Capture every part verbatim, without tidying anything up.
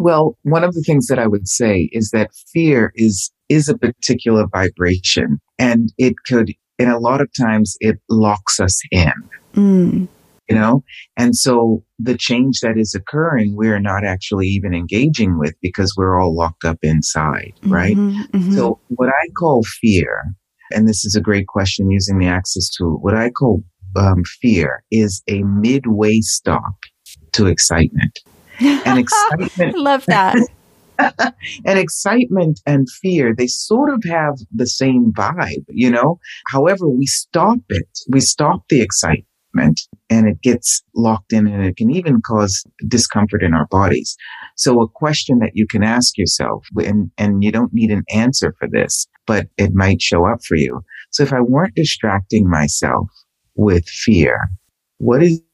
Well, one of the things that I would say is that fear is is a particular vibration, and it could, and a lot of times it locks us in, mm. you know? And so the change that is occurring, we're not actually even engaging with because we're all locked up inside, mm-hmm, right? Mm-hmm. So what I call fear, and this is a great question using the Access tool, what I call um, fear is a midway stop to excitement. And excitement, love that. And excitement and fear, they sort of have the same vibe, you know? However, we stop it. We stop the excitement and it gets locked in, and it can even cause discomfort in our bodies. So a question that you can ask yourself, and, and you don't need an answer for this, but it might show up for you. So if I weren't distracting myself with fear, what is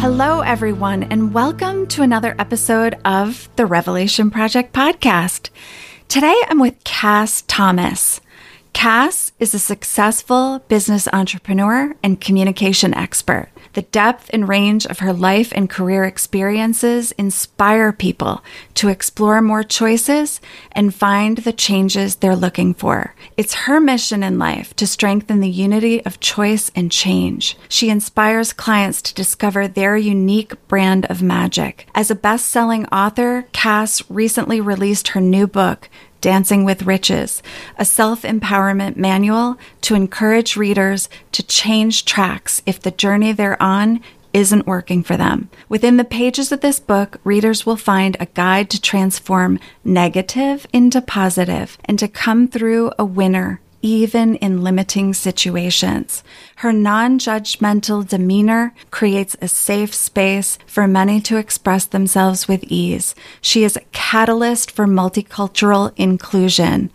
Hello, everyone, and welcome to another episode of the Revelation Project podcast. Today, I'm with Kass Thomas. Kass is a successful business entrepreneur and communication expert. The depth and range of her life and career experiences inspire people to explore more choices and find the changes they're looking for. It's her mission in life to strengthen the unity of choice and change. She inspires clients to discover their unique brand of magic. As a best-selling author, Kass recently released her new book, Dancing with Riches, a self-empowerment manual to encourage readers to change tracks if the journey they're on isn't working for them. Within the pages of this book, readers will find a guide to transform negative into positive and to come through a winner, even in limiting situations. Her non-judgmental demeanor creates a safe space for many to express themselves with ease. She is a catalyst for multicultural inclusion.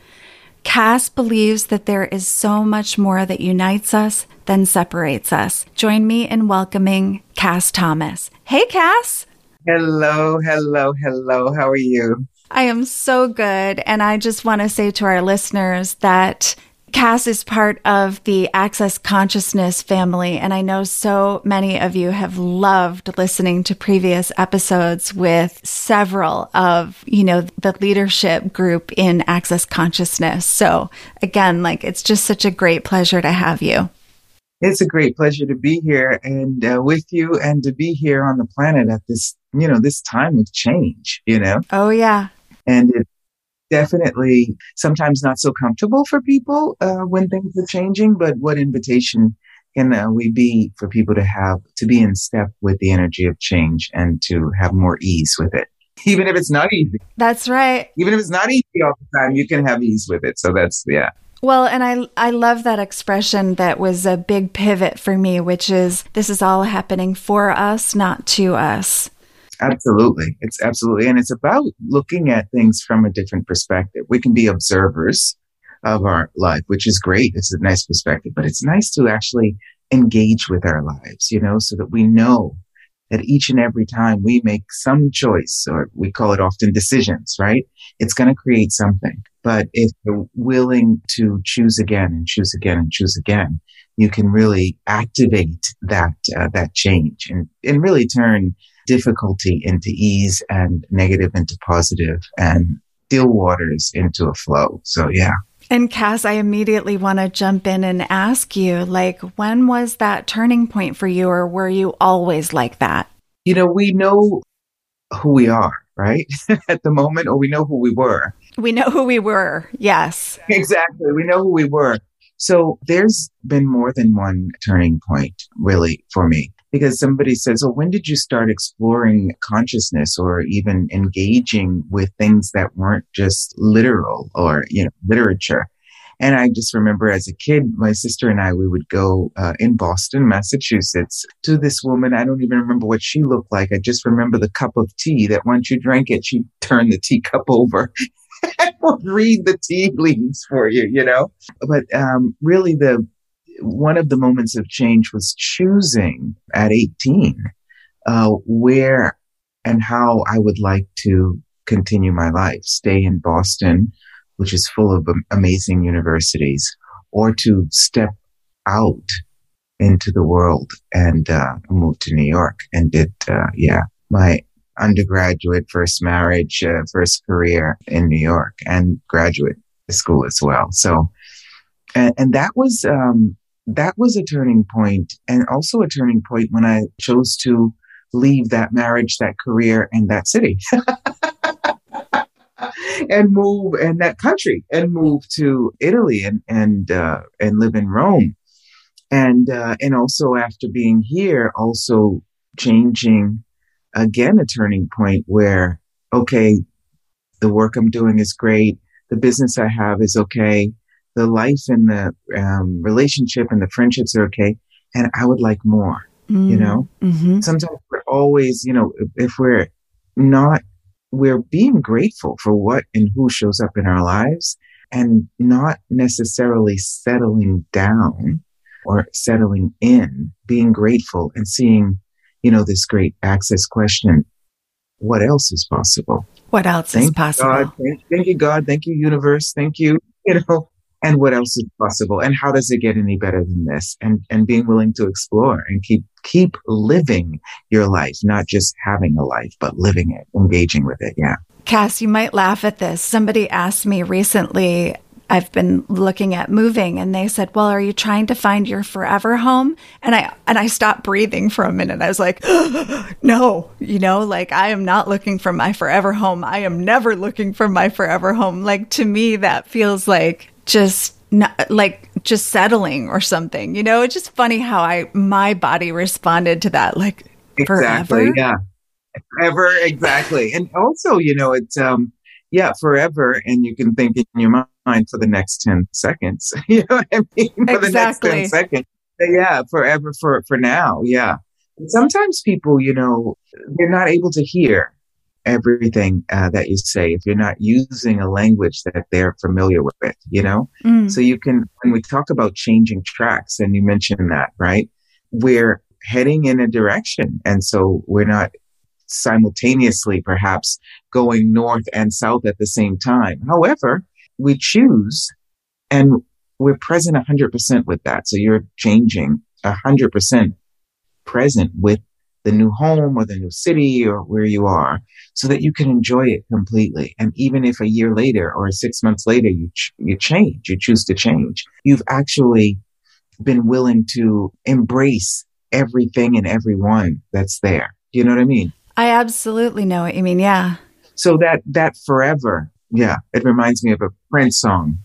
Kass believes that there is so much more that unites us than separates us. Join me in welcoming Kass Thomas. Hey, Kass. Hello, hello, hello. How are you? I am so good. And I just want to say to our listeners that Kass is part of the Access Consciousness family, and I know so many of you have loved listening to previous episodes with several of, you know, the leadership group in Access Consciousness. So again, like, it's just such a great pleasure to have you. It's a great pleasure to be here and uh, with you, and to be here on the planet at this, you know, this time of change, you know? Oh, yeah. And it's definitely sometimes not so comfortable for people uh, when things are changing, but what invitation can uh, we be for people to have to be in step with the energy of change and to have more ease with it, even if it's not easy. That's right. Even if it's not easy all the time, you can have ease with it. So that's, yeah. Well, and I I love that expression that was a big pivot for me, which is this is all happening for us, not to us. Absolutely. It's absolutely. And it's about looking at things from a different perspective. We can be observers of our life, which is great. It's a nice perspective, but it's nice to actually engage with our lives, you know, so that we know that each and every time we make some choice, or we call it often decisions, right? It's going to create something. But if you're willing to choose again and choose again and choose again, you can really activate that uh, that change and, and really turn difficulty into ease and negative into positive and still waters into a flow. So, yeah. And Kass, I immediately want to jump in and ask you, like, when was that turning point for you, or were you always like that? You know, we know who we are, right? At the moment, or we know who we were. We know who we were. Yes. Exactly. We know who we were. So there's been more than one turning point, really, for me. Because somebody says, oh, when did you start exploring consciousness, or even engaging with things that weren't just literal or, you know, literature? And I just remember as a kid, my sister and I, we would go uh, in Boston, Massachusetts, to this woman. I don't even remember what she looked like. I just remember the cup of tea that once you drank it, she turned the teacup over. I will read the tea leaves for you, you know. But um, really, the one of the moments of change was choosing at eighteen uh, where and how I would like to continue my life, stay in Boston, which is full of amazing universities, or to step out into the world and uh, move to New York. And did, uh, yeah, my undergraduate, first marriage, uh, first career in New York, and graduate school as well. So, and, and that was, um, that was a turning point, and also a turning point when I chose to leave that marriage, that career, and that city. And move, and that country, and move to Italy, and and uh, and live in Rome, and uh, and also after being here, also changing again, a turning point where okay, the work I'm doing is great, the business I have is okay, the life and the um, relationship and the friendships are okay, and I would like more. Mm-hmm. You know, mm-hmm. Sometimes we're always, you know, if we're not. We're being grateful for what and who shows up in our lives and not necessarily settling down or settling in, being grateful and seeing, you know, this great access question. What else is possible? What else thank is possible? God, thank, thank you, God. Thank you, universe. Thank you. You know, and what else is possible? And how does it get any better than this? And, and being willing to explore and keep Keep living your life, not just having a life, but living it, engaging with it. Yeah. Kass, you might laugh at this. Somebody asked me recently, I've been looking at moving, and they said, well, are you trying to find your forever home? And I and I stopped breathing for a minute. I was like, no, you know, like I am not looking for my forever home. I am never looking for my forever home. Like to me, that feels like just not, like just settling or something, you know. It's just funny how I my body responded to that, like exactly, forever? Yeah, forever, exactly. And also, you know, it's um, yeah, forever, and you can think in your mind for the next ten seconds. You know what I mean? For exactly. The next ten seconds, but yeah, forever for for now, yeah. And sometimes people, you know, they're not able to hear everything uh, that you say if you're not using a language that they're familiar with, you know? Mm. So you can, when we talk about changing tracks, and you mentioned that, right? We're heading in a direction. And so we're not simultaneously perhaps going north and south at the same time. However, we choose and we're present one hundred percent with that. So you're changing one hundred percent present with the new home or the new city or where you are, so that you can enjoy it completely. And even if a year later or six months later, you, ch- you change, you choose to change, you've actually been willing to embrace everything and everyone that's there. You know what I mean? I absolutely know what you mean. Yeah. So that, that forever. Yeah. It reminds me of a Prince song.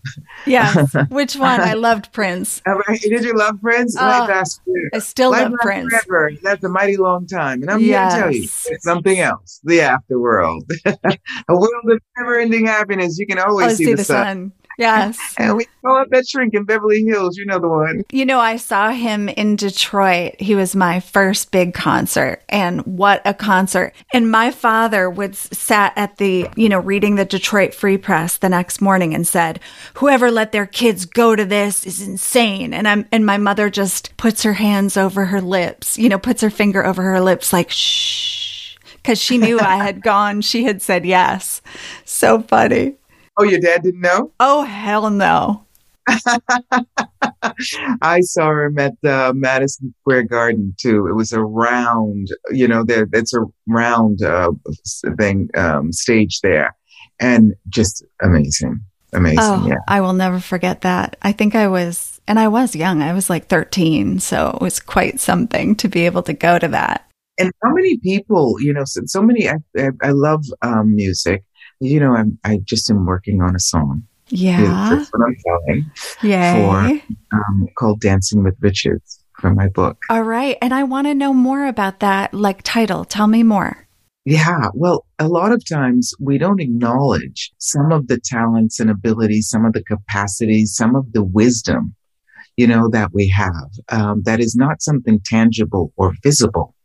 Yeah. Which one? I loved Prince. Did you love Prince? Uh, Life lasts forever. I still Life love Prince. Forever. That's a mighty long time. And I'm yes. here to tell you, it's something else. The afterworld. A world of never-ending happiness. You can always oh, see, see the, the sun. sun. Yes. And we saw that shrink in Beverly Hills. You know the one. You know, I saw him in Detroit. He was my first big concert. And what a concert. And my father would sat at the, you know, reading the Detroit Free Press the next morning and said, whoever let their kids go to this is insane. And I'm, and my mother just puts her hands over her lips, you know, puts her finger over her lips like, shh, because she knew I had gone. She had said yes. So funny. Oh, your dad didn't know? Oh, hell no. I saw him at the Madison Square Garden, too. It was a round, you know, there, it's a round uh, thing, um, stage there. And just amazing. Amazing. Oh, yeah. I will never forget that. I think I was, and I was young. I was like thirteen. So it was quite something to be able to go to that. And how many people, you know, so, so many, I, I, I love um, music. You know, I'm, I just am working on a song. Yeah. That's what I'm telling. Yay. For, um, called Dancing with Riches, for my book. All right. And I want to know more about that, like title. Tell me more. Yeah. Well, a lot of times we don't acknowledge some of the talents and abilities, some of the capacities, some of the wisdom, you know, that we have. Um, that is not something tangible or visible,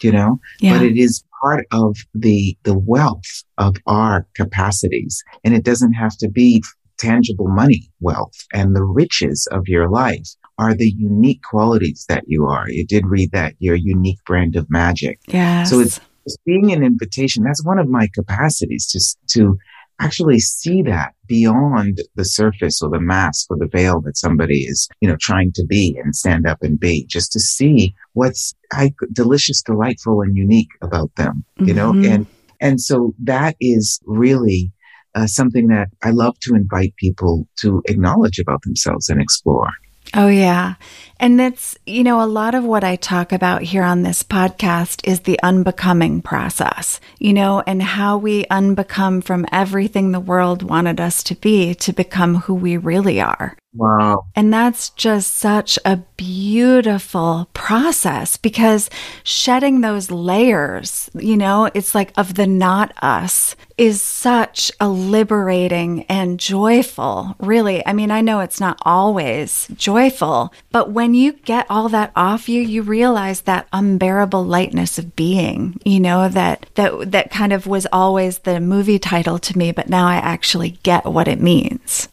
you know, yeah. But it is part of the the wealth of our capacities. And it doesn't have to be tangible money wealth, and the riches of your life are the unique qualities that you are. You did read that, your unique brand of magic. Yes. So it's, it's being an invitation. That's one of my capacities, just to actually see that beyond the surface or the mask or the veil that somebody is, you know, trying to be and stand up and be, just to see what's I, delicious, delightful, and unique about them, you know? Mm-hmm. And, and so that is really uh, something that I love to invite people to acknowledge about themselves and explore. Oh, yeah. And that's, you know, a lot of what I talk about here on this podcast is the unbecoming process, you know, and how we unbecome from everything the world wanted us to be to become who we really are. Wow. And that's just such a beautiful process, because shedding those layers, you know, it's like of the not us, is such a liberating and joyful, really. I mean, I know it's not always joyful, but when you get all that off you, you realize that unbearable lightness of being, you know, that that that kind of was always the movie title to me, but now I actually get what it means.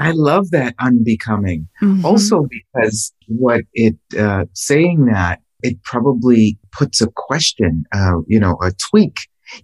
I love that unbecoming. Mm-hmm. Also, because what it, uh, saying that, it probably puts a question, uh, you know, a tweak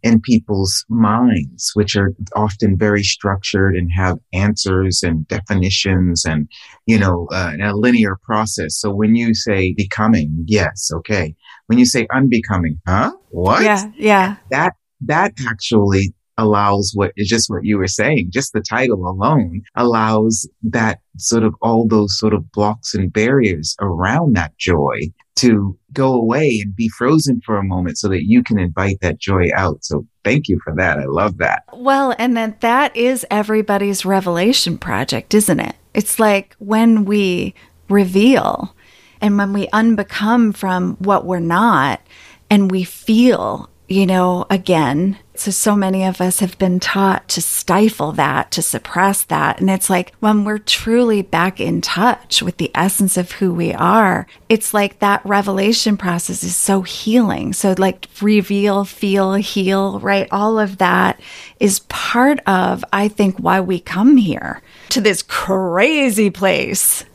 in people's minds, which are often very structured and have answers and definitions and, you know, uh, and a linear process. So when you say becoming, yes, okay. When you say unbecoming, huh? What? Yeah, yeah. That, that actually allows what is just what you were saying, just the title alone allows that sort of all those sort of blocks and barriers around that joy to go away and be frozen for a moment so that you can invite that joy out. So thank you for that. I love that. Well, and then that is everybody's revelation project, isn't it? It's like when we reveal and when we unbecome from what we're not and we feel, you know, again, so, so many of us have been taught to stifle that, to suppress that. And it's like when we're truly back in touch with the essence of who we are, it's like that revelation process is so healing. So like reveal, feel, heal, right? All of that is part of, I think, why we come here to this crazy place.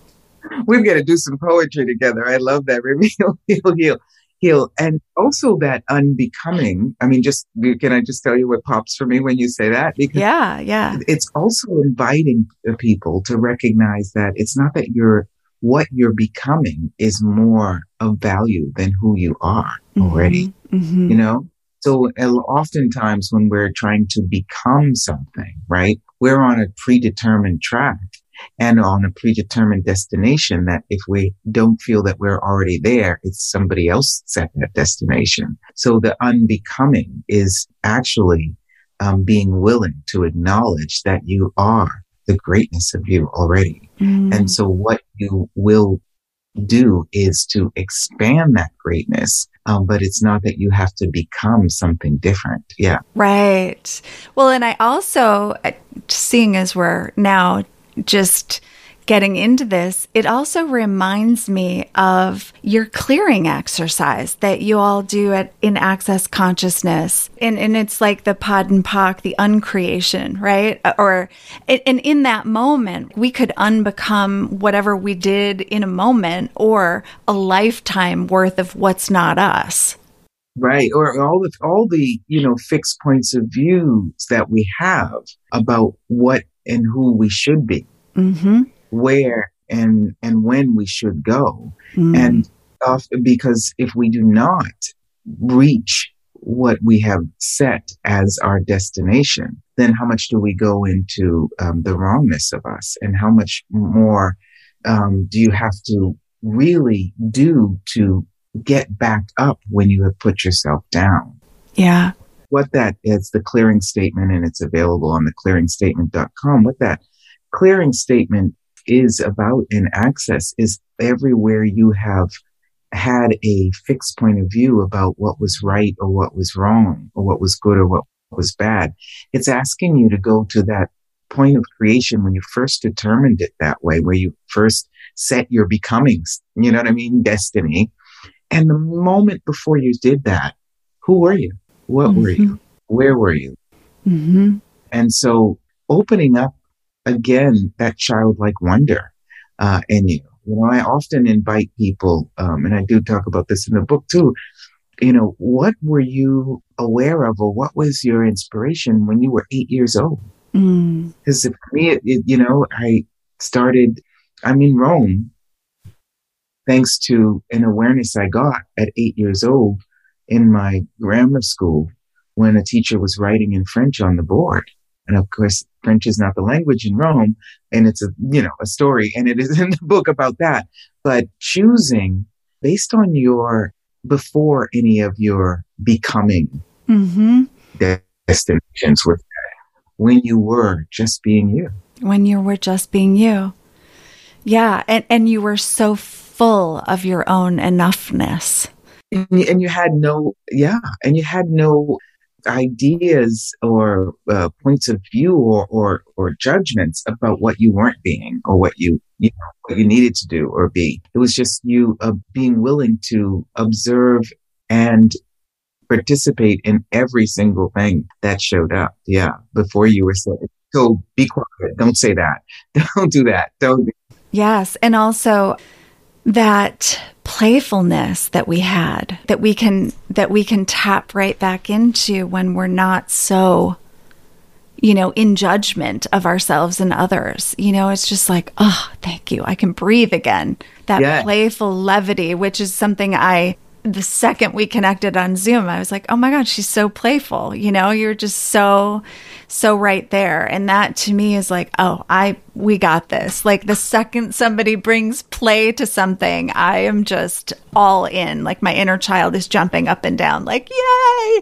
We've got to do some poetry together. I love that. Reveal, feel, heal. Heal. And also that unbecoming. I mean, just can I just tell you what pops for me when you say that? Because yeah, yeah. It's also inviting people to recognize that it's not that you're what you're becoming is more of value than who you are already. Mm-hmm, mm-hmm. You know, so oftentimes when we're trying to become something, right, we're on a predetermined track and on a predetermined destination that if we don't feel that we're already there, it's somebody else set that destination. So the unbecoming is actually um, being willing to acknowledge that you are the greatness of you already. Mm. And so what you will do is to expand that greatness, um, but it's not that you have to become something different. Yeah. Right. Well, and I also, seeing as we're now just getting into this, it also reminds me of your clearing exercise that you all do at in Access Consciousness. And and it's like the pod and poc, the uncreation, right? Or and in that moment, we could unbecome whatever we did in a moment or a lifetime worth of what's not us. Right. Or all the all the, you know, fixed points of views that we have about what and who we should be, mm-hmm. where and and when we should go. Mm. And often because if we do not reach what we have set as our destination, then how much do we go into um, the wrongness of us? And how much more um, do you have to really do to get back up when you have put yourself down? Yeah. What that is, the clearing statement, and it's available on the clearing statement dot com. What that clearing statement is about in Access is everywhere you have had a fixed point of view about what was right or what was wrong or what was good or what was bad. It's asking you to go to that point of creation when you first determined it that way, where you first set your becomings, you know what I mean, destiny. And the moment before you did that, who were you? What mm-hmm. were you? Where were you? Mm-hmm. And so opening up again, that childlike wonder uh, in you. You know, I often invite people, um, and I do talk about this in the book too, you know, what were you aware of, or what was your inspiration when you were eight years old? Because mm. for me, it, it, you know, I started, I'm in Rome, thanks to an awareness I got at eight years old in my grammar school when a teacher was writing in French on the board. And of course, French is not the language in Rome, and it's a, you know, a story, and it is in the book about that. But choosing based on your, before any of your becoming mm-hmm. destinations with that, when you were just being you. When you were just being you. Yeah. And, and you were so full of your own enoughness. And, and you had no, yeah. And you had no ideas or uh, points of view or, or or judgments about what you weren't being, or what you you know what you needed to do or be. It was just you uh, being willing to observe and participate in every single thing that showed up. Yeah, before you were saying, "So be quiet, don't say that, don't do that, don't." Yes, and also that playfulness that we had, that we can that we can tap right back into when we're not so, you know, in judgment of ourselves and others. You know, it's just like, oh, thank you, I can breathe again. That yes. playful levity, which is something I, the second we connected on Zoom, I was like, oh my God, she's so playful. You know, you're just so, so right there. And that to me is like, oh, I, we got this. Like the second somebody brings play to something, I am just all in. Like my inner child is jumping up and down, like, yay.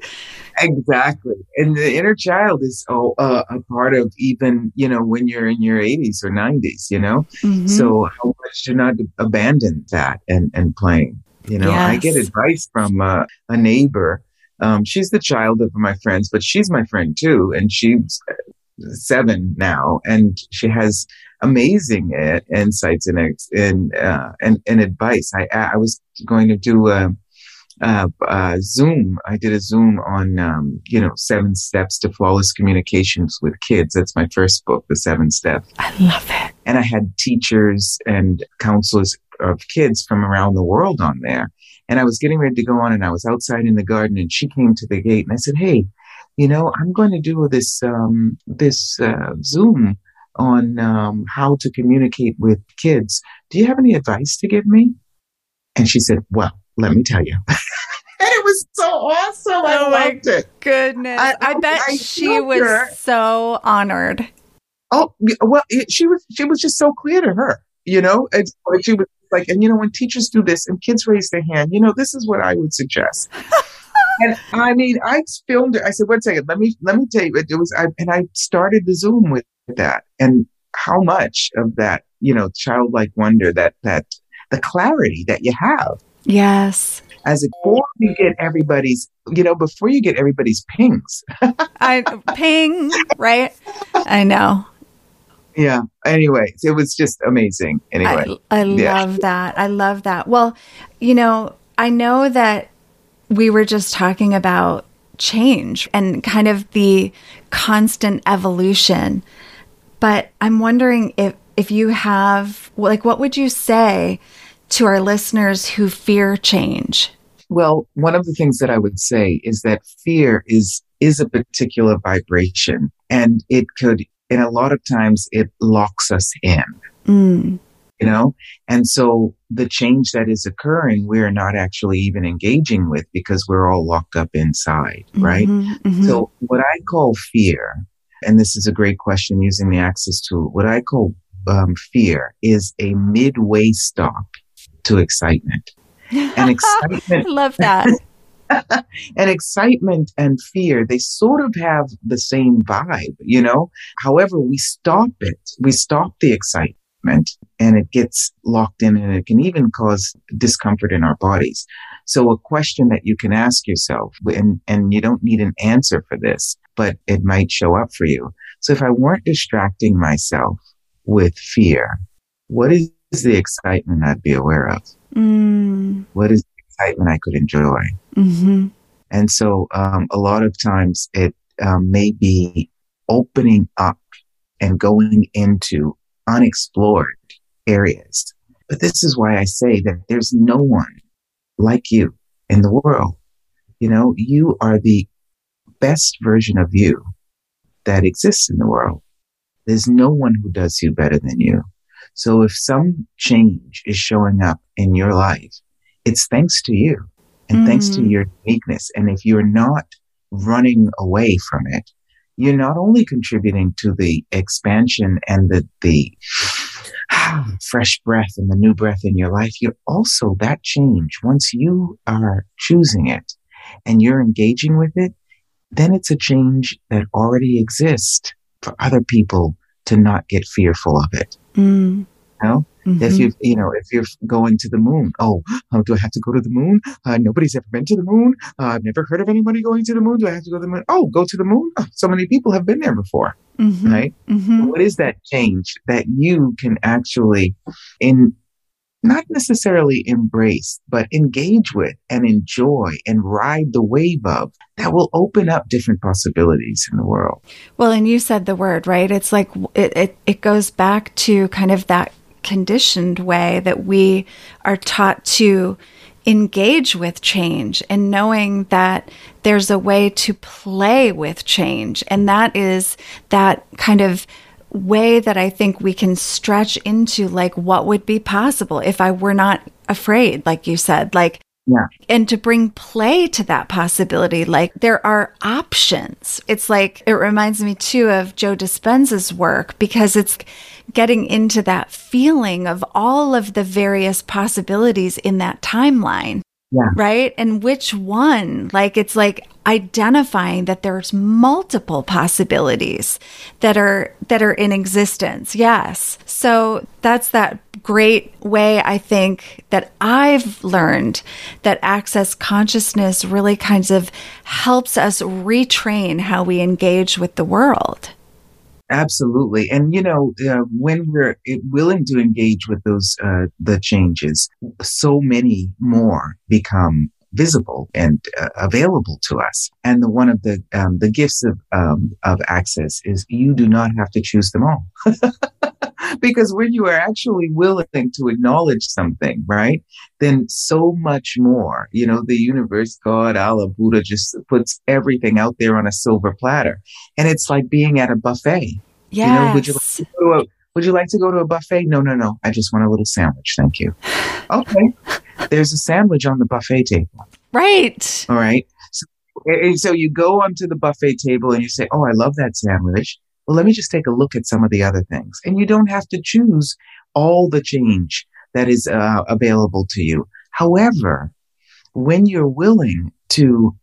Exactly. And the inner child is oh, uh, a part of even, you know, when you're in your eighties or nineties, you know, mm-hmm. so how much do not abandon that and, and playing. You know, yes. I get advice from uh, a neighbor. Um, she's the child of my friends, but she's my friend too. And she's seven now, and she has amazing uh, insights and and, uh, and and advice. I I was going to do a, a, a Zoom. I did a Zoom on um, you know Seven Steps to Flawless Communications with kids. That's my first book, The Seven Steps. I love it. And I had teachers and counselors of kids from around the world on there. And I was getting ready to go on, and I was outside in the garden, and she came to the gate, and I said, hey, you know, I'm going to do this, um, this, uh, Zoom on, um, how to communicate with kids. Do you have any advice to give me? And she said, well, let me tell you. And it was so awesome. Oh, I loved it. Goodness. I, I, I bet I she was her. so honored. Oh, well, it, she was, she was just so clear to her, you know, and she was, like, and you know, when teachers do this and kids raise their hand, you know, this is what I would suggest. And I mean, I filmed it. I said, one second, let me, let me tell you, it was, I, and I started the Zoom with that, and how much of that, you know, childlike wonder, that, that the clarity that you have. Yes. As a, before you get everybody's, you know, before you get everybody's pings. I ping, right? I know. Yeah. Anyway, it was just amazing. Anyway, I, I yeah. love that. I love that. Well, you know, I know that we were just talking about change and kind of the constant evolution, but I'm wondering if, if you have, like, what would you say to our listeners who fear change? Well, one of the things that I would say is that fear is, is a particular vibration, and it could, and a lot of times it locks us in, mm. you know? And so the change that is occurring, we're not actually even engaging with, because we're all locked up inside, mm-hmm, right? Mm-hmm. So what I call fear, and this is a great question using the Access tool, what I call um, fear is a midway stop to excitement. And excitement. I love that. And excitement and fear, they sort of have the same vibe, you know? However, we stop it. We stop the excitement, and it gets locked in, and it can even cause discomfort in our bodies. So a question that you can ask yourself, and, and you don't need an answer for this, but it might show up for you. So if I weren't distracting myself with fear, what is the excitement I'd be aware of? Mm. What is excitement I could enjoy? Mm-hmm. And so um, a lot of times it um, may be opening up and going into unexplored areas. But this is why I say that there's no one like you in the world. You know, you are the best version of you that exists in the world. There's no one who does you better than you. So if some change is showing up in your life, it's thanks to you and mm-hmm. thanks to your uniqueness. And if you're not running away from it, you're not only contributing to the expansion and the, the ah, fresh breath and the new breath in your life, you're also that change. Once you are choosing it and you're engaging with it, then it's a change that already exists for other people to not get fearful of it. Mm. You know? Mm-hmm. If you, you know, if you're going to the moon, oh, oh do I have to go to the moon? Uh, nobody's ever been to the moon. Uh, I've never heard of anybody going to the moon. Do I have to go to the moon? Oh, go to the moon. Oh, so many people have been there before, mm-hmm. right? Mm-hmm. What is that change that you can actually, in not necessarily embrace, but engage with and enjoy and ride the wave of that will open up different possibilities in the world? Well, and you said the word, right? It's like it it, it goes back to kind of that conditioned way that we are taught to engage with change, and knowing that there's a way to play with change. And that is that kind of way that I think we can stretch into, like, what would be possible if I were not afraid, like you said, like, yeah. And to bring play to that possibility, like there are options. It's like, it reminds me too of Joe Dispenza's work, because it's getting into that feeling of all of the various possibilities in that timeline, yeah. right? And which one, like, it's like identifying that there's multiple possibilities that are, that are in existence. Yes. So that's that great way, I think, that I've learned that Access Consciousness really kind of helps us retrain how we engage with the world. Absolutely. And, you know, uh, when we're willing to engage with those, uh, the changes, so many more become visible and uh, available to us. And the one of the um, the gifts of um, of Access is you do not have to choose them all. Because when you are actually willing to acknowledge something, right, then so much more, you know, the universe, God, Allah, Buddha just puts everything out there on a silver platter. And it's like being at a buffet. Yes. You know, would you like to go to a, would you like to go to a buffet? No, no, no. I just want a little sandwich. Thank you. Okay. There's a sandwich on the buffet table. Right. All right. So, and so you go onto the buffet table and you say, oh, I love that sandwich. Well, let me just take a look at some of the other things. And you don't have to choose all the change that is uh, available to you. However, when you're willing to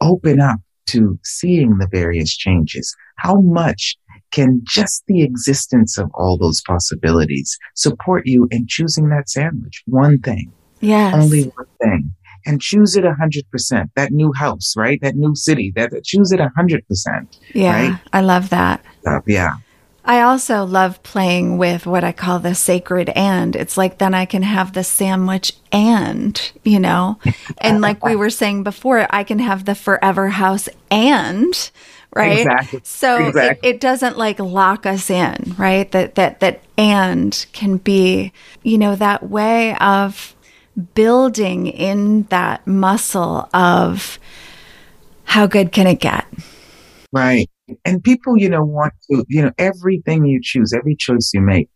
open up to seeing the various changes, how much can just the existence of all those possibilities support you in choosing that sandwich? One thing. Yes. Only one thing. And choose it one hundred percent. That new house, right? That new city. That, that choose it one hundred percent. Yeah, right? I love that. Uh, yeah. I also love playing with what I call the sacred and. It's like then I can have the sandwich and, you know. And like we were saying before, I can have the forever house and... Right. Exactly. So exactly. It, it doesn't like lock us in, right? That, that, that and can be, you know, that way of building in that muscle of how good can it get? Right. And people, you know, want to, you know, everything you choose, every choice you make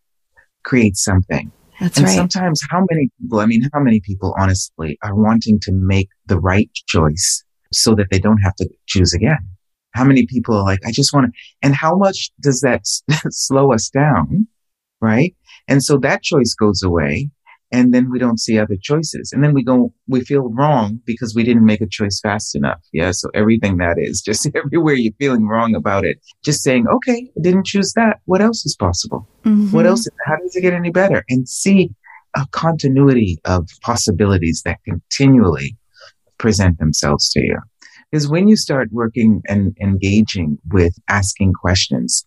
creates something. That's and right. Sometimes how many people, I mean, how many people honestly are wanting to make the right choice so that they don't have to choose again? How many people are like, I just want to, and how much does that s- slow us down, right? And so that choice goes away, and then we don't see other choices. And then we go, we feel wrong because we didn't make a choice fast enough. Yeah, so everything that is, just everywhere you're feeling wrong about it, just saying, okay, I didn't choose that. What else is possible? Mm-hmm. What else, how does it get any better? And see a continuity of possibilities that continually present themselves to you. Because when you start working and engaging with asking questions,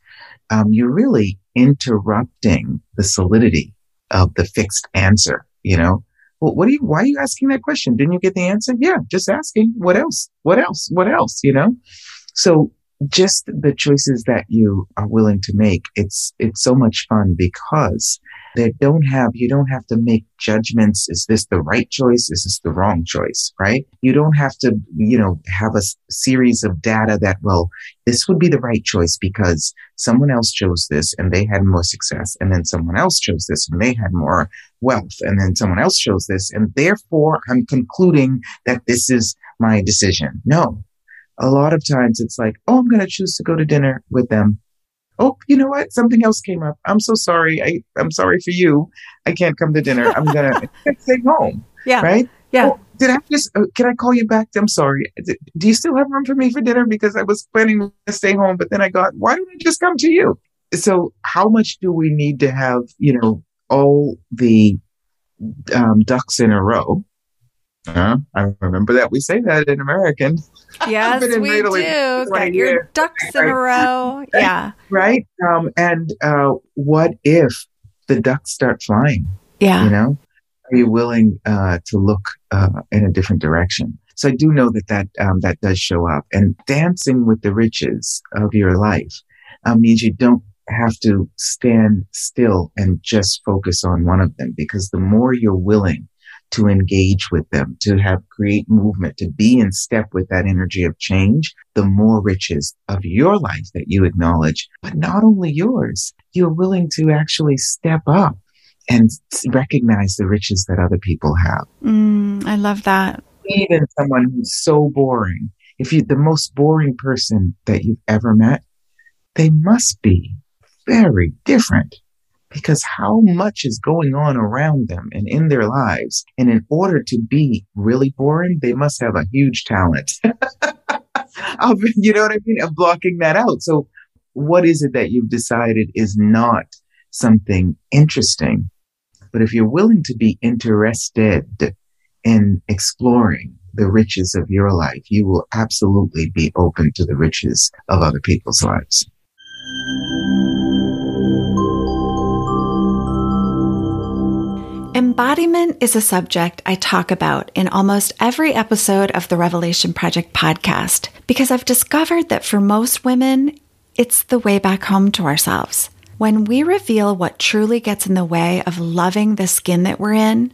um, you're really interrupting the solidity of the fixed answer, you know, well, what do you, why are you asking that question? Didn't you get the answer? Yeah, just asking. What else? What else? What else? You know? So just the choices that you are willing to make, it's, it's so much fun because they don't have, you don't have to make judgments. Is this the right choice? Is this the wrong choice? Right? You don't have to, you know, have a series of data that, well, this would be the right choice because someone else chose this and they had more success. And then someone else chose this and they had more wealth. And then someone else chose this. And therefore I'm concluding that this is my decision. No. A lot of times it's like, oh, I'm going to choose to go to dinner with them. Oh, you know what? Something else came up. I'm so sorry. I, I'm sorry for you. I can't come to dinner. I'm going to stay home. Yeah. Right? Yeah. Oh, did I just, uh, can I call you back? I'm sorry. Did, do you still have room for me for dinner? Because I was planning to stay home, but then I got, why don't I just come to you? So how much do we need to have, you know, all the um, ducks in a row? Uh, I remember that we say that in American. Yes, we Italy do. Got your ducks in a row. Yeah. Right. Um, and uh, what if the ducks start flying? Yeah. You know, are you willing uh, to look uh, in a different direction? So I do know that that, um, that does show up. And dancing with the riches of your life um, means you don't have to stand still and just focus on one of them, because the more you're willing to engage with them, to have create movement, to be in step with that energy of change, the more riches of your life that you acknowledge, but not only yours, you're willing to actually step up and recognize the riches that other people have. Mm, I love that. Even someone who's so boring, if you're the most boring person that you've ever met, they must be very different. Because how much is going on around them and in their lives? And in order to be really boring, they must have a huge talent. of, you know what I mean? Of blocking that out. So what is it that you've decided is not something interesting? But if you're willing to be interested in exploring the riches of your life, you will absolutely be open to the riches of other people's lives. Embodiment is a subject I talk about in almost every episode of the Revelation Project podcast, because I've discovered that for most women, it's the way back home to ourselves. When we reveal what truly gets in the way of loving the skin that we're in,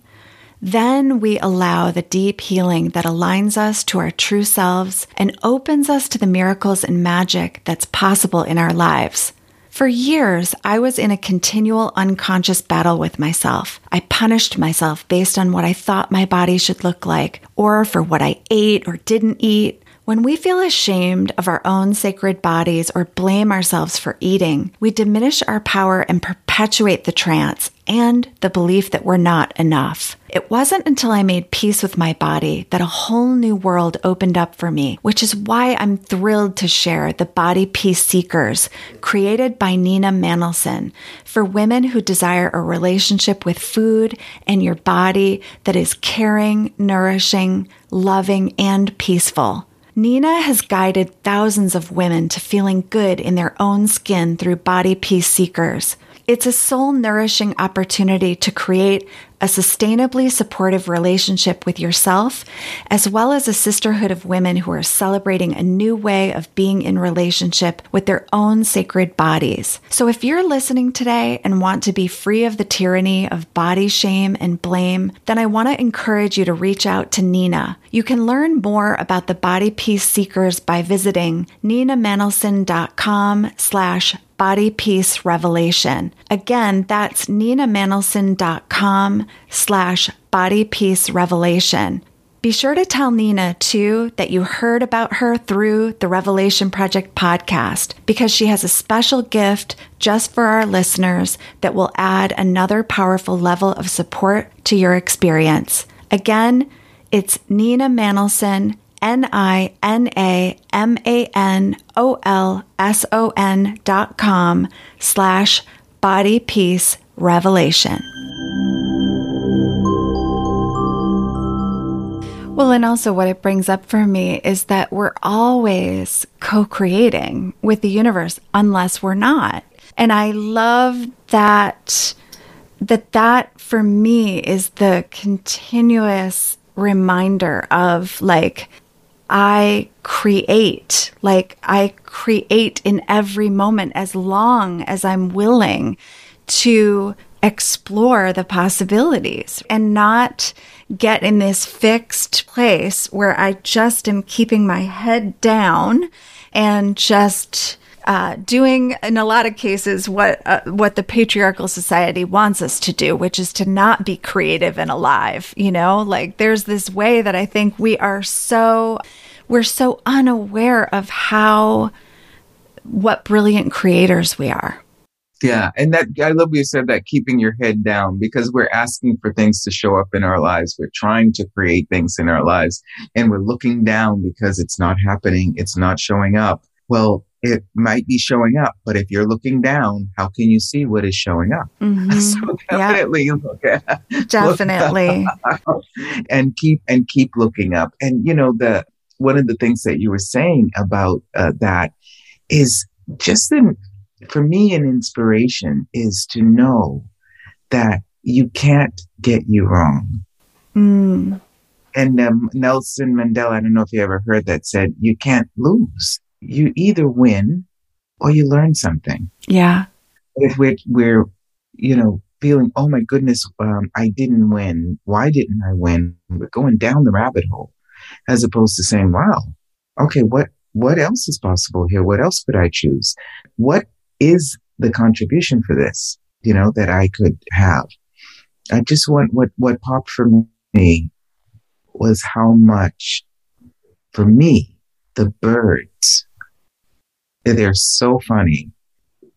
then we allow the deep healing that aligns us to our true selves and opens us to the miracles and magic that's possible in our lives. For years, I was in a continual unconscious battle with myself. I punished myself based on what I thought my body should look like, or for what I ate or didn't eat. When we feel ashamed of our own sacred bodies or blame ourselves for eating, we diminish our power and perpetuate the trance and the belief that we're not enough. It wasn't until I made peace with my body that a whole new world opened up for me, which is why I'm thrilled to share the Body Peace Seekers, created by Nina Manolson, for women who desire a relationship with food and your body that is caring, nourishing, loving, and peaceful. Nina has guided thousands of women to feeling good in their own skin through Body Peace Seekers. It's a soul-nourishing opportunity to create a sustainably supportive relationship with yourself, as well as a sisterhood of women who are celebrating a new way of being in relationship with their own sacred bodies. So if you're listening today and want to be free of the tyranny of body shame and blame, then I want to encourage you to reach out to Nina. You can learn more about the Body Peace Seekers by visiting ninamanolson.com slash Body Peace Revelation. Again, that's ninamanolson.com slash Body Peace Revelation. Be sure to tell Nina, too, that you heard about her through the Revelation Project podcast, because she has a special gift just for our listeners that will add another powerful level of support to your experience. Again, it's Nina Manolson, N-I-N-A-M-A-N-O-L-S-O-N dot com slash Body Peace Revelation. Well, and also what it brings up for me is that we're always co-creating with the universe unless we're not. And I love that that that for me is the continuous reminder of like, I create, like I create in every moment as long as I'm willing to explore the possibilities and not get in this fixed place where I just am keeping my head down and just uh, doing, in a lot of cases, what uh, what the patriarchal society wants us to do, which is to not be creative and alive. You know, like there's this way that I think we are so, we're so unaware of how, what brilliant creators we are. Yeah. And that, I love what you said, that keeping your head down, because we're asking for things to show up in our lives. We're trying to create things in our lives and we're looking down because it's not happening. It's not showing up. Well, it might be showing up, but if you're looking down, how can you see what is showing up? Mm-hmm. So definitely yeah. look at, definitely look and keep, and keep looking up. And you know, the, one of the things that you were saying about uh, that is just an, for me, an inspiration is to know that you can't get you wrong. Mm. And um, Nelson Mandela, I don't know if you ever heard that, said, you can't lose. You either win or you learn something. Yeah. If we're, we're you know, feeling, oh my goodness, um, I didn't win. Why didn't I win? We're going down the rabbit hole as opposed to saying, wow, okay, what, what else is possible here? What else could I choose? What is the contribution for this, you know, that I could have? I just want, what, what popped for me was how much, for me, the birds, they're so funny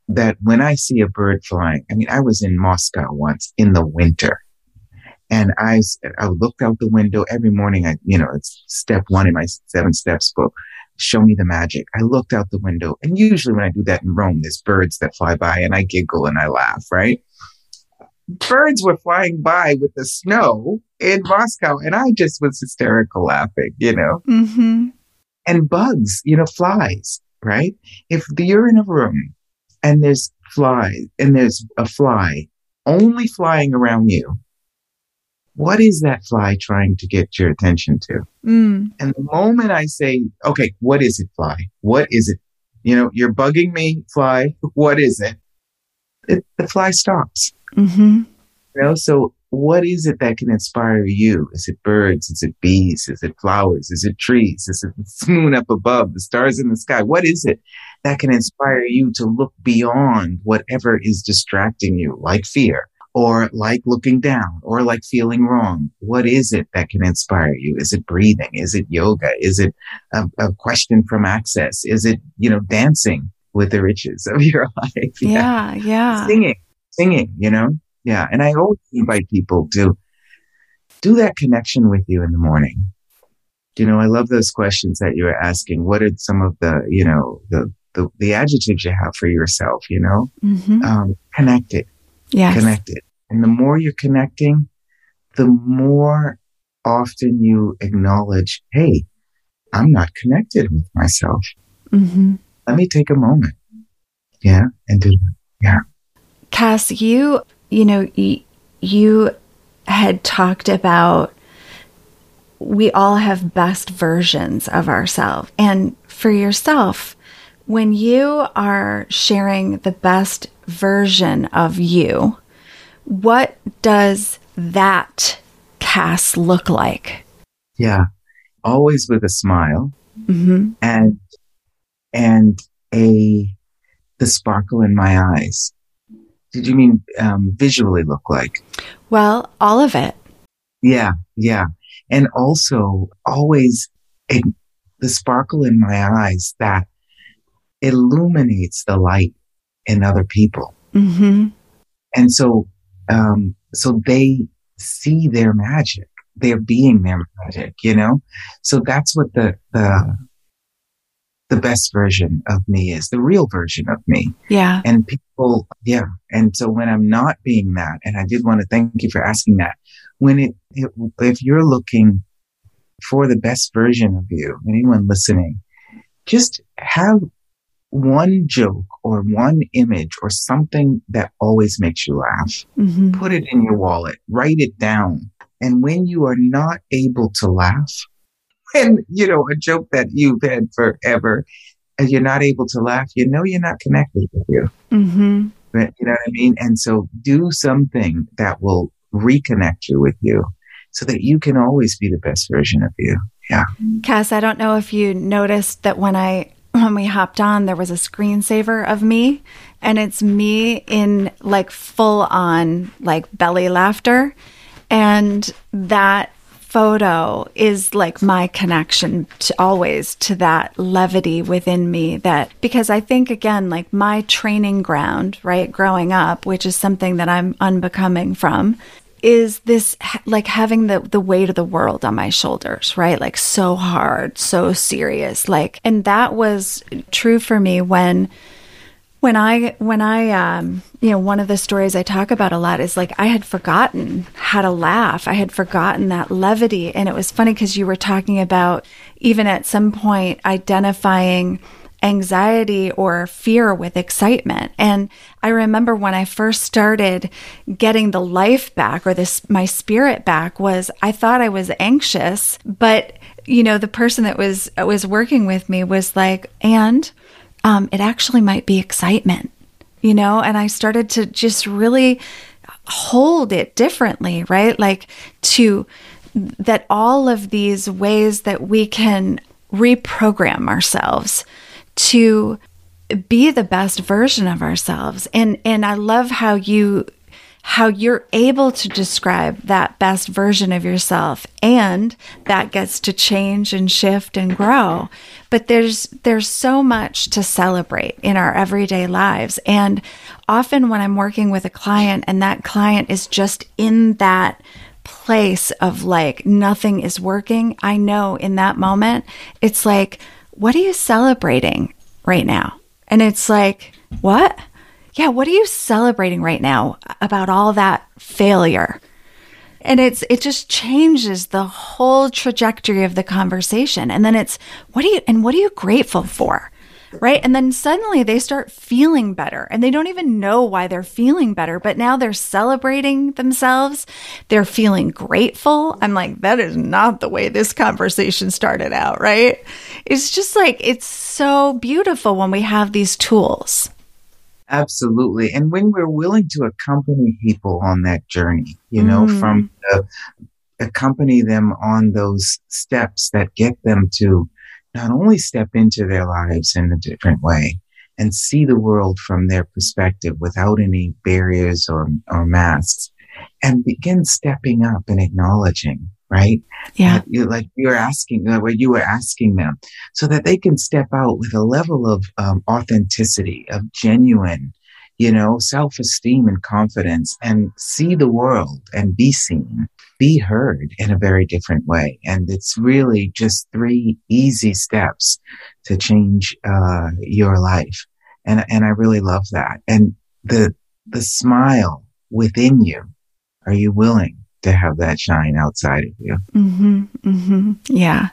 that when I see a bird flying, I mean, I was in Moscow once in the winter and I, I looked out the window every morning. I, you know, it's step one in my seven steps book. Show me the magic. I looked out the window. And usually when I do that in Rome, there's birds that fly by and I giggle and I laugh, right? Birds were flying by with the snow in Moscow. And I just was hysterical laughing, you know? Mm-hmm. And bugs, you know, flies, right? If you're in a room and there's flies and there's a fly only flying around you, what is that fly trying to get your attention to? Mm. And the moment I say, okay, what is it, fly? What is it? You know, you're bugging me, fly. What is it? It the fly stops. Mm-hmm. You know, so what is it that can inspire you? Is it birds? Is it bees? Is it flowers? Is it trees? Is it the moon up above, the stars in the sky? What is it that can inspire you to look beyond whatever is distracting you, like fear? Or like looking down, or like feeling wrong. What is it that can inspire you? Is it breathing? Is it yoga? Is it a, a question from Access? Is it, you know, dancing with the riches of your life? Yeah, yeah. yeah. Singing, singing, you know? Yeah. And I always invite people to do that connection with you in the morning. You know, I love those questions that you were asking. What are some of the, you know, the, the, the adjectives you have for yourself, you know? Mm-hmm. Um, connected. Yes. Connected. And the more you're connecting, the more often you acknowledge, hey, I'm not connected with myself. Mm-hmm. Let me take a moment. Yeah. And do, yeah. Kass, you, you know, y- you had talked about we all have best versions of ourselves. And for yourself, when you are sharing the best version of you, what does that Kass look like? Yeah, always with a smile, mm-hmm. and and a the sparkle in my eyes. Did you mean um, visually look like? Well, all of it. Yeah, yeah, and also always in the sparkle in my eyes that illuminates the light in other people, mm-hmm. and so. Um, so they see their magic, they're being their magic, you know? So that's what the, the, the best version of me is, the real version of me. Yeah. And people, yeah. And so when I'm not being that, and I did want to thank you for asking that, when it, it if you're looking for the best version of you, anyone listening, just have one joke or one image or something that always makes you laugh. Mm-hmm. Put it in your wallet, write it down. And when you are not able to laugh, when, you know, a joke that you've had forever and you're not able to laugh, you know, you're not connected with you. Mm-hmm. But, you know what I mean? And so do something that will reconnect you with you so that you can always be the best version of you. Yeah. Kass, I don't know if you noticed that when I, when we hopped on, there was a screensaver of me, and it's me in like full on like belly laughter. And that photo is like my connection to always to that levity within me, that because I think, again, like my training ground, right, growing up, which is something that I'm unbecoming from, is this like having the, the weight of the world on my shoulders, right? Like so hard, so serious, like, and that was true for me when When I, when I, um, you know, one of the stories I talk about a lot is like, I had forgotten how to laugh. I had forgotten that levity. And it was funny because you were talking about even at some point identifying anxiety or fear with excitement. And I remember when I first started getting the life back or this, my spirit back, was I thought I was anxious, but you know, the person that was, was working with me was like, and Um, it actually might be excitement, you know, and I started to just really hold it differently, right? Like to that all of these ways that we can reprogram ourselves to be the best version of ourselves. And and I love how you how you're able to describe that best version of yourself, and that gets to change and shift and grow. But there's there's so much to celebrate in our everyday lives. And often when I'm working with a client and that client is just in that place of like, nothing is working, I know in that moment, it's like, what are you celebrating right now? And it's like, what? Yeah, what are you celebrating right now about all that failure? And it's it just changes the whole trajectory of the conversation. And then it's what do you and what are you grateful for? Right? And then suddenly they start feeling better, and they don't even know why they're feeling better, but now they're celebrating themselves. They're feeling grateful. I'm like, that is not the way this conversation started out, right? It's just like, it's so beautiful when we have these tools. Absolutely. And when we're willing to accompany people on that journey, you know, mm. from the, accompany them on those steps that get them to not only step into their lives in a different way and see the world from their perspective without any barriers or, or masks, and begin stepping up and acknowledging, right? Yeah. You're like you're asking, like what you were asking them, so that they can step out with a level of um, authenticity, of genuine, you know, self-esteem and confidence, and see the world and be seen, be heard in a very different way. And it's really just three easy steps to change uh, your life. And, and I really love that. And the, the smile within you, are you willing to have that shine outside of you? Mm-hmm, mm-hmm. Yeah.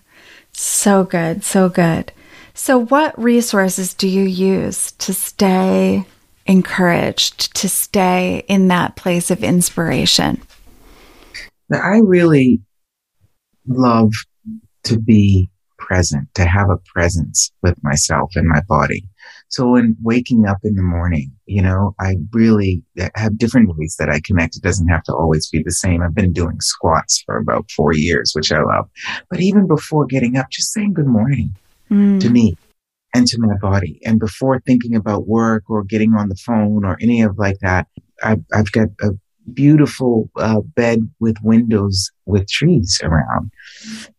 So good. So good. So what resources do you use to stay encouraged, to stay in that place of inspiration? I really love to be present, to have a presence with myself and my body. So when waking up in the morning, you know, I really have different ways that I connect. It doesn't have to always be the same. I've been doing squats for about four years, which I love. But even before getting up, just saying good morning mm. to me and to my body. And before thinking about work or getting on the phone or any of like that, I've, I've got a beautiful uh, bed with windows with trees around,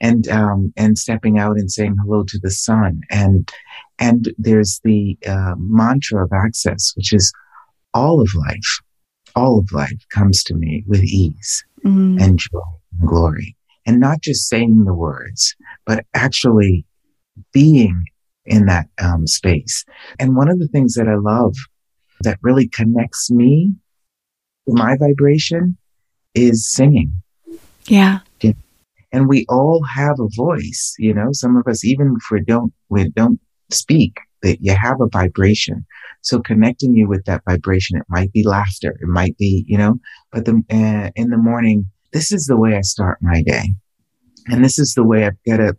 and um, and stepping out and saying hello to the sun. And and there's the uh, mantra of Access, which is all of life, all of life comes to me with ease mm. and joy and glory. And not just saying the words, but actually being in that um, space. And one of the things that I love that really connects me my vibration is singing. Yeah. yeah. And we all have a voice, you know, some of us, even if we don't, we don't speak, that you have a vibration. So connecting you with that vibration, it might be laughter, it might be, you know, but the, uh, in the morning, this is the way I start my day. And this is the way I've got a,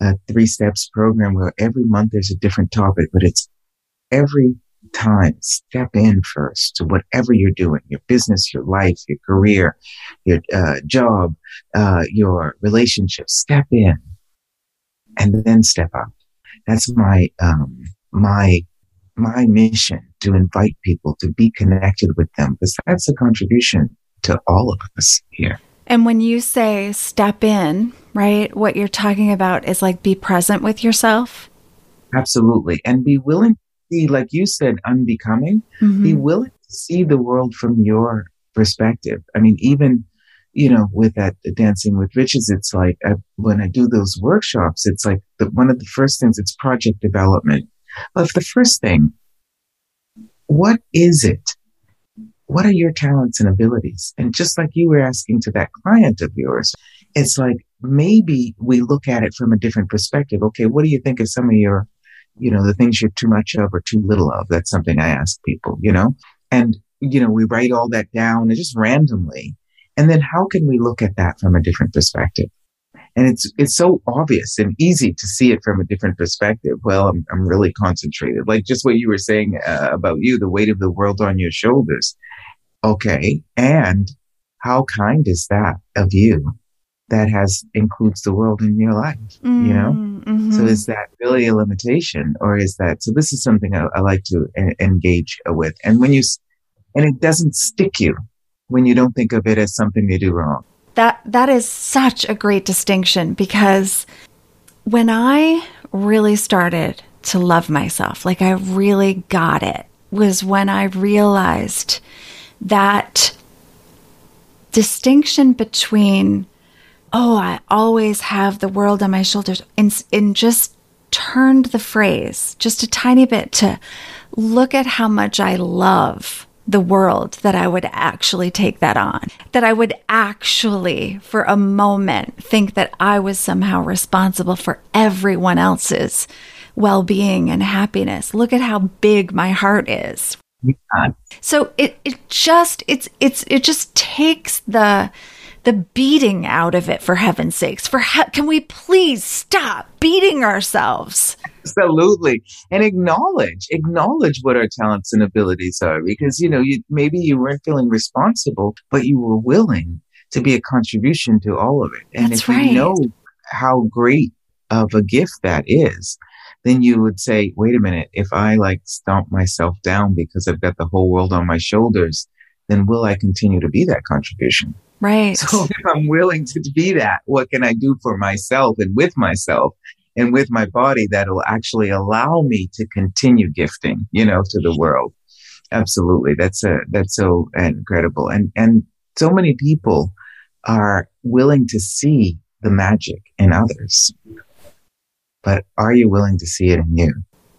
a three steps program where every month there's a different topic, but it's every time step in first to whatever you're doing, your business, your life, your career, your uh, job, uh, your relationship, step in and then step up. That's my, um, my, my mission, to invite people to be connected with them, because that's a contribution to all of us here. And when you say step in, right, what you're talking about is like be present with yourself. Absolutely. And be willing to see, like you said, unbecoming, mm-hmm. be willing to see the world from your perspective. I mean, even, you know, with that Dancing with Riches, it's like I, when I do those workshops, it's like the, one of the first things, it's project development. But the first thing, what is it? What are your talents and abilities? And just like you were asking to that client of yours, it's like maybe we look at it from a different perspective. Okay, what do you think of some of your, you know, the things you're too much of or too little of? That's something I ask people, you know, and, you know, we write all that down and just randomly. And then how can we look at that from a different perspective? And it's, it's so obvious and easy to see it from a different perspective. Well, I'm, I'm really concentrated. Like just what you were saying uh, about you, the weight of the world on your shoulders. Okay. And how kind is that of you that has includes the world in your life, mm, you know? Mm-hmm. So is that really a limitation, or is that, so this is something I, I like to en- engage with. And when you, and it doesn't stick you when you don't think of it as something you do wrong. That that is such a great distinction, because when I really started to love myself, like I really got it, was when I realized that distinction between, oh, I always have the world on my shoulders, and, and just turned the phrase just a tiny bit to look at how much I love the world, that I would actually take that on, that I would actually for a moment think that I was somehow responsible for everyone else's well-being and happiness. Look at how big my heart is. Yeah. So it, it just, it's, it's, it just takes the, the beating out of it, for heaven's sakes. For he- can we please stop beating ourselves? Absolutely. And acknowledge, acknowledge what our talents and abilities are, because, you know, you, maybe you weren't feeling responsible, but you were willing to be a contribution to all of it. And That's if right. you know how great of a gift that is, then you would say, wait a minute, if I like stomp myself down because I've got the whole world on my shoulders, then will I continue to be that contribution? Right. So if I'm willing to be that, what can I do for myself and with myself and with my body that'll actually allow me to continue gifting, you know, to the world? Absolutely. That's a, that's so incredible. And, and so many people are willing to see the magic in others, but are you willing to see it in you?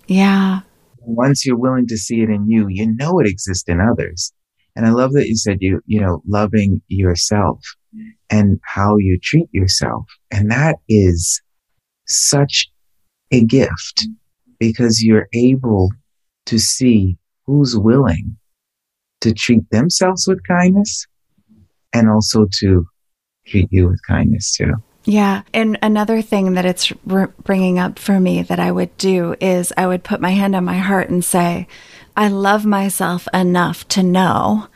Yeah. Once you're willing to see it in you, you know it exists in others. And I love that you said you, you know, loving yourself and how you treat yourself. And that is such a gift, because you're able to see who's willing to treat themselves with kindness and also to treat you with kindness too. Yeah. And another thing that it's r- bringing up for me that I would do is I would put my hand on my heart and say, I love myself enough to know,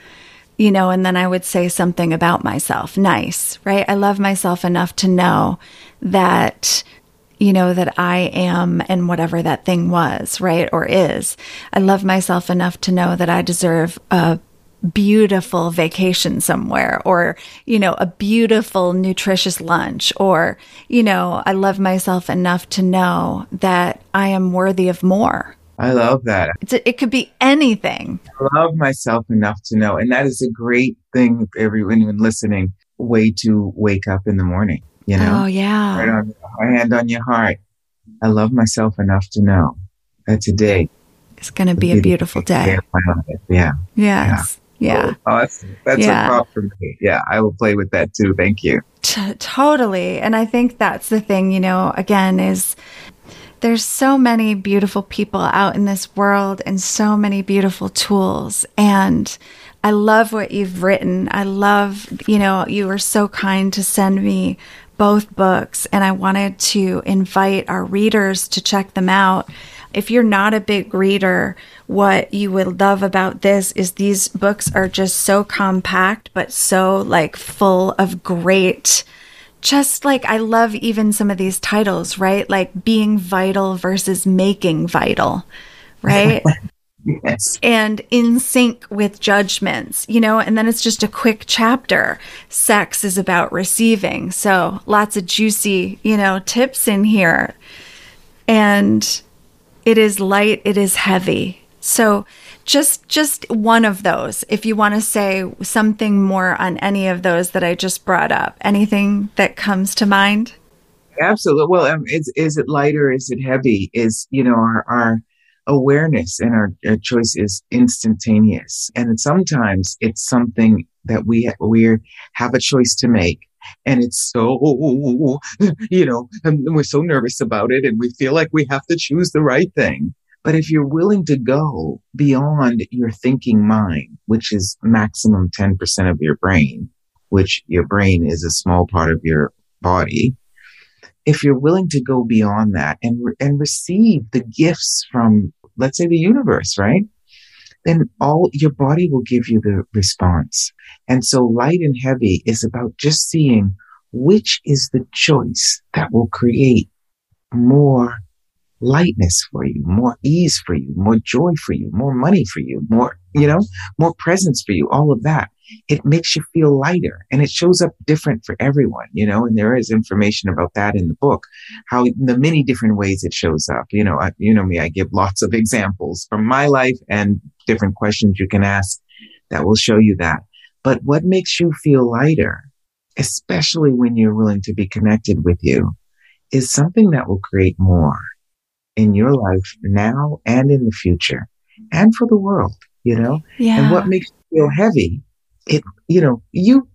you know, and then I would say something about myself. Nice, right? I love myself enough to know that, you know, that I am, and whatever that thing was, right? Or is. I love myself enough to know that I deserve a beautiful vacation somewhere, or, you know, a beautiful nutritious lunch, or, you know, I love myself enough to know that I am worthy of more. I love that. It's a, it could be anything. I love myself enough to know. And that is a great thing, everyone listening, way to wake up in the morning, you know? Oh, yeah. Right on, hand on your heart. I love myself enough to know that today it's going to be a beautiful day. Yeah. Yes. Yeah. Yeah. Oh, awesome. That's yeah. a prop for me. Yeah. I will play with that too. Thank you. T- totally. And I think that's the thing, you know, again, is There's so many beautiful people out in this world and so many beautiful tools. And I love what you've written. I love, you know, you were so kind to send me both books, and I wanted to invite our readers to check them out. If you're not a big reader, what you would love about this is these books are just so compact, but so like full of great, just like, I love even some of these titles, right? Like Being Vital versus Making Vital, right? Yes. And In Sync with Judgments, you know, and then it's just a quick chapter. Sex is about receiving. So lots of juicy, you know, tips in here. And it is light, it is heavy. So just just one of those, if you want to say something more on any of those that I just brought up, anything that comes to mind? Absolutely. Well, um, is, is it light or is it heavy? Is, you know, our... our awareness and our, our choice is instantaneous. And sometimes it's something that we, ha- we have a choice to make. And it's so, you know, and we're so nervous about it and we feel like we have to choose the right thing. But if you're willing to go beyond your thinking mind, which is maximum ten percent of your brain, which your brain is a small part of your body, if you're willing to go beyond that and re- and receive the gifts from, let's say, the universe, right? Then all your body will give you the response. And so light and heavy is about just seeing which is the choice that will create more lightness for you, more ease for you, more joy for you, more money for you, more, you know, more presence for you, all of that. It makes you feel lighter, and it shows up different for everyone, you know, and there is information about that in the book, how the many different ways it shows up. You know, I, you know me, I give lots of examples from my life and different questions you can ask that will show you that. But what makes you feel lighter, especially when you're willing to be connected with you, is something that will create more in your life now and in the future and for the world, you know, yeah. And what makes you feel heavy, It, you know, you,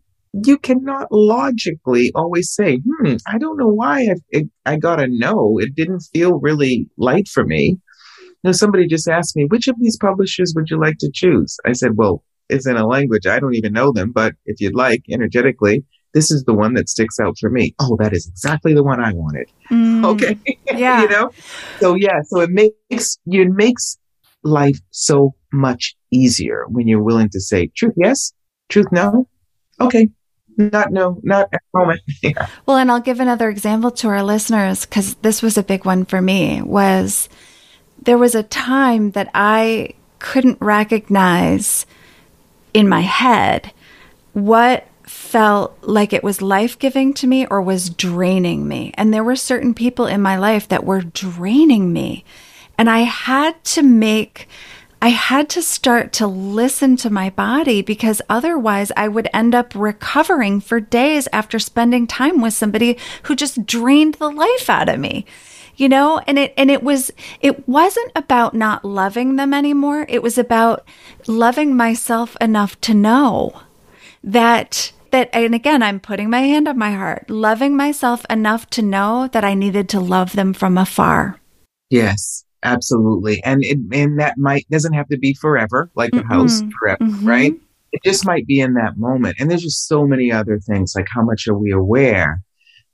you cannot logically always say, hmm, I don't know why I, it, I got a no. It didn't feel really light for me. You know, somebody just asked me, which of these publishers would you like to choose? I said, well, it's in a language. I don't even know them, but if you'd like, energetically, this is the one that sticks out for me. Oh, that is exactly the one I wanted. Mm, okay. Yeah. You know? So yeah, so it makes, it makes life so much easier when you're willing to say truth. Yes. Truth, no? Okay. Not no, not at the moment. Yeah. Well, and I'll give another example to our listeners, because this was a big one for me, was there was a time that I couldn't recognize in my head what felt like it was life-giving to me or was draining me. And there were certain people in my life that were draining me. And I had to make... I had to start to listen to my body, because otherwise I would end up recovering for days after spending time with somebody who just drained the life out of me, you know, and it, and it was, it wasn't about not loving them anymore. It was about loving myself enough to know that, that, and again, I'm putting my hand on my heart, loving myself enough to know that I needed to love them from afar. Yes. Absolutely. And it, and that might, doesn't have to be forever, like mm-hmm. a house forever, mm-hmm. right? It just might be in that moment. And there's just so many other things, like how much are we aware,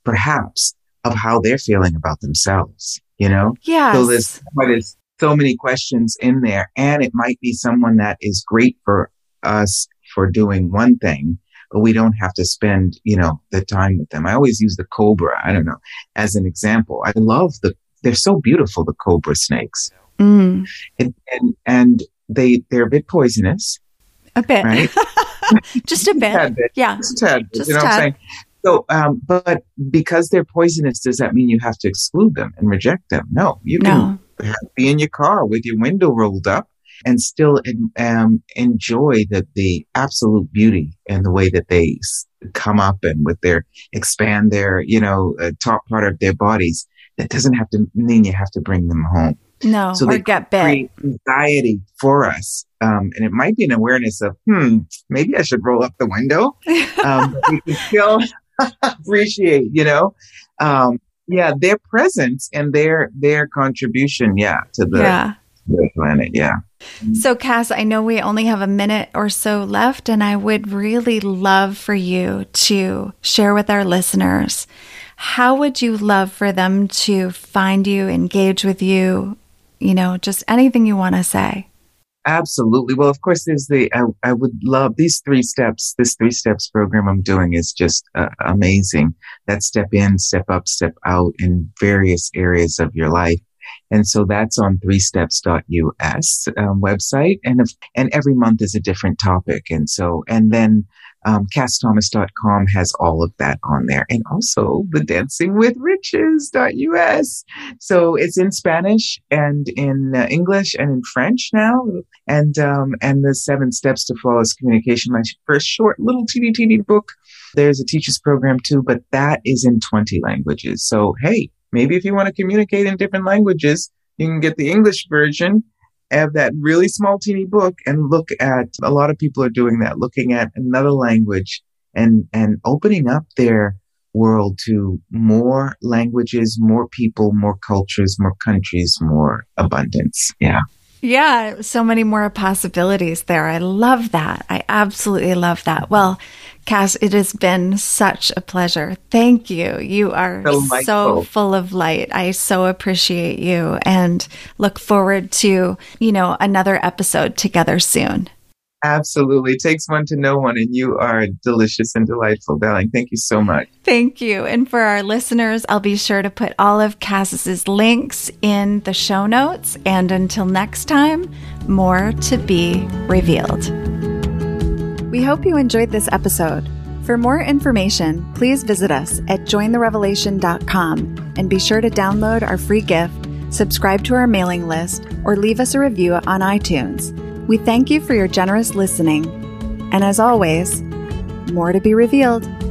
perhaps, of how they're feeling about themselves, you know? Yeah. So there's, there's so many questions in there. And it might be someone that is great for us for doing one thing, but we don't have to spend, you know, the time with them. I always use the cobra, I don't know, as an example. I love the They're so beautiful, the cobra snakes, mm. and, and and they they're a bit poisonous, a bit, right? Just a bit, tad bit. Yeah, just a tad bit, you know tad. What I'm saying? So, um, but because they're poisonous, does that mean you have to exclude them and reject them? No, you no. can be in your car with your window rolled up and still um, enjoy the the absolute beauty and the way that they come up and with their expand their you know uh, top part of their bodies. That doesn't have to mean you have to bring them home. No, so they get create anxiety for us. Um, and it might be an awareness of, hmm, maybe I should roll up the window. Um, we can still appreciate, you know, um, yeah, their presence and their their contribution, yeah, to the, yeah. the planet, yeah. So, Kass, I know we only have a minute or so left, and I would really love for you to share with our listeners, how would you love for them to find you, engage with you, you know, just anything you want to say? Absolutely. Well, of course, there's the, I, I would love these three steps. This three steps program I'm doing is just uh, amazing. That step in, step up, step out in various areas of your life. And so that's on three steps dot U S um, website. And if, and every month is a different topic. And so, and then um, kass thomas dot com has all of that on there. And also the dancing with riches dot U S. So it's in Spanish and in uh, English and in French now. And, um, and the Seven Steps to Flawless Communication, my first short little teeny, teeny book. There's a teacher's program too, but that is in twenty languages. So, hey. Maybe if you want to communicate in different languages, you can get the English version of that really small, teeny book and look at, a lot of people are doing that, looking at another language and, and opening up their world to more languages, more people, more cultures, more countries, more abundance. Yeah. Yeah. So many more possibilities there. I love that. I absolutely love that. Well, Kass, it has been such a pleasure. Thank you. You are Delightful. So full of light. I so appreciate you and look forward to, you know, another episode together soon. Absolutely. It takes one to know one, and you are delicious and delightful, darling. Thank you so much. Thank you. And for our listeners, I'll be sure to put all of Kass's links in the show notes. And until next time, more to be revealed. We hope you enjoyed this episode. For more information, please visit us at join the revelation dot com and be sure to download our free gift, subscribe to our mailing list, or leave us a review on iTunes. We thank you for your generous listening. And as always, more to be revealed.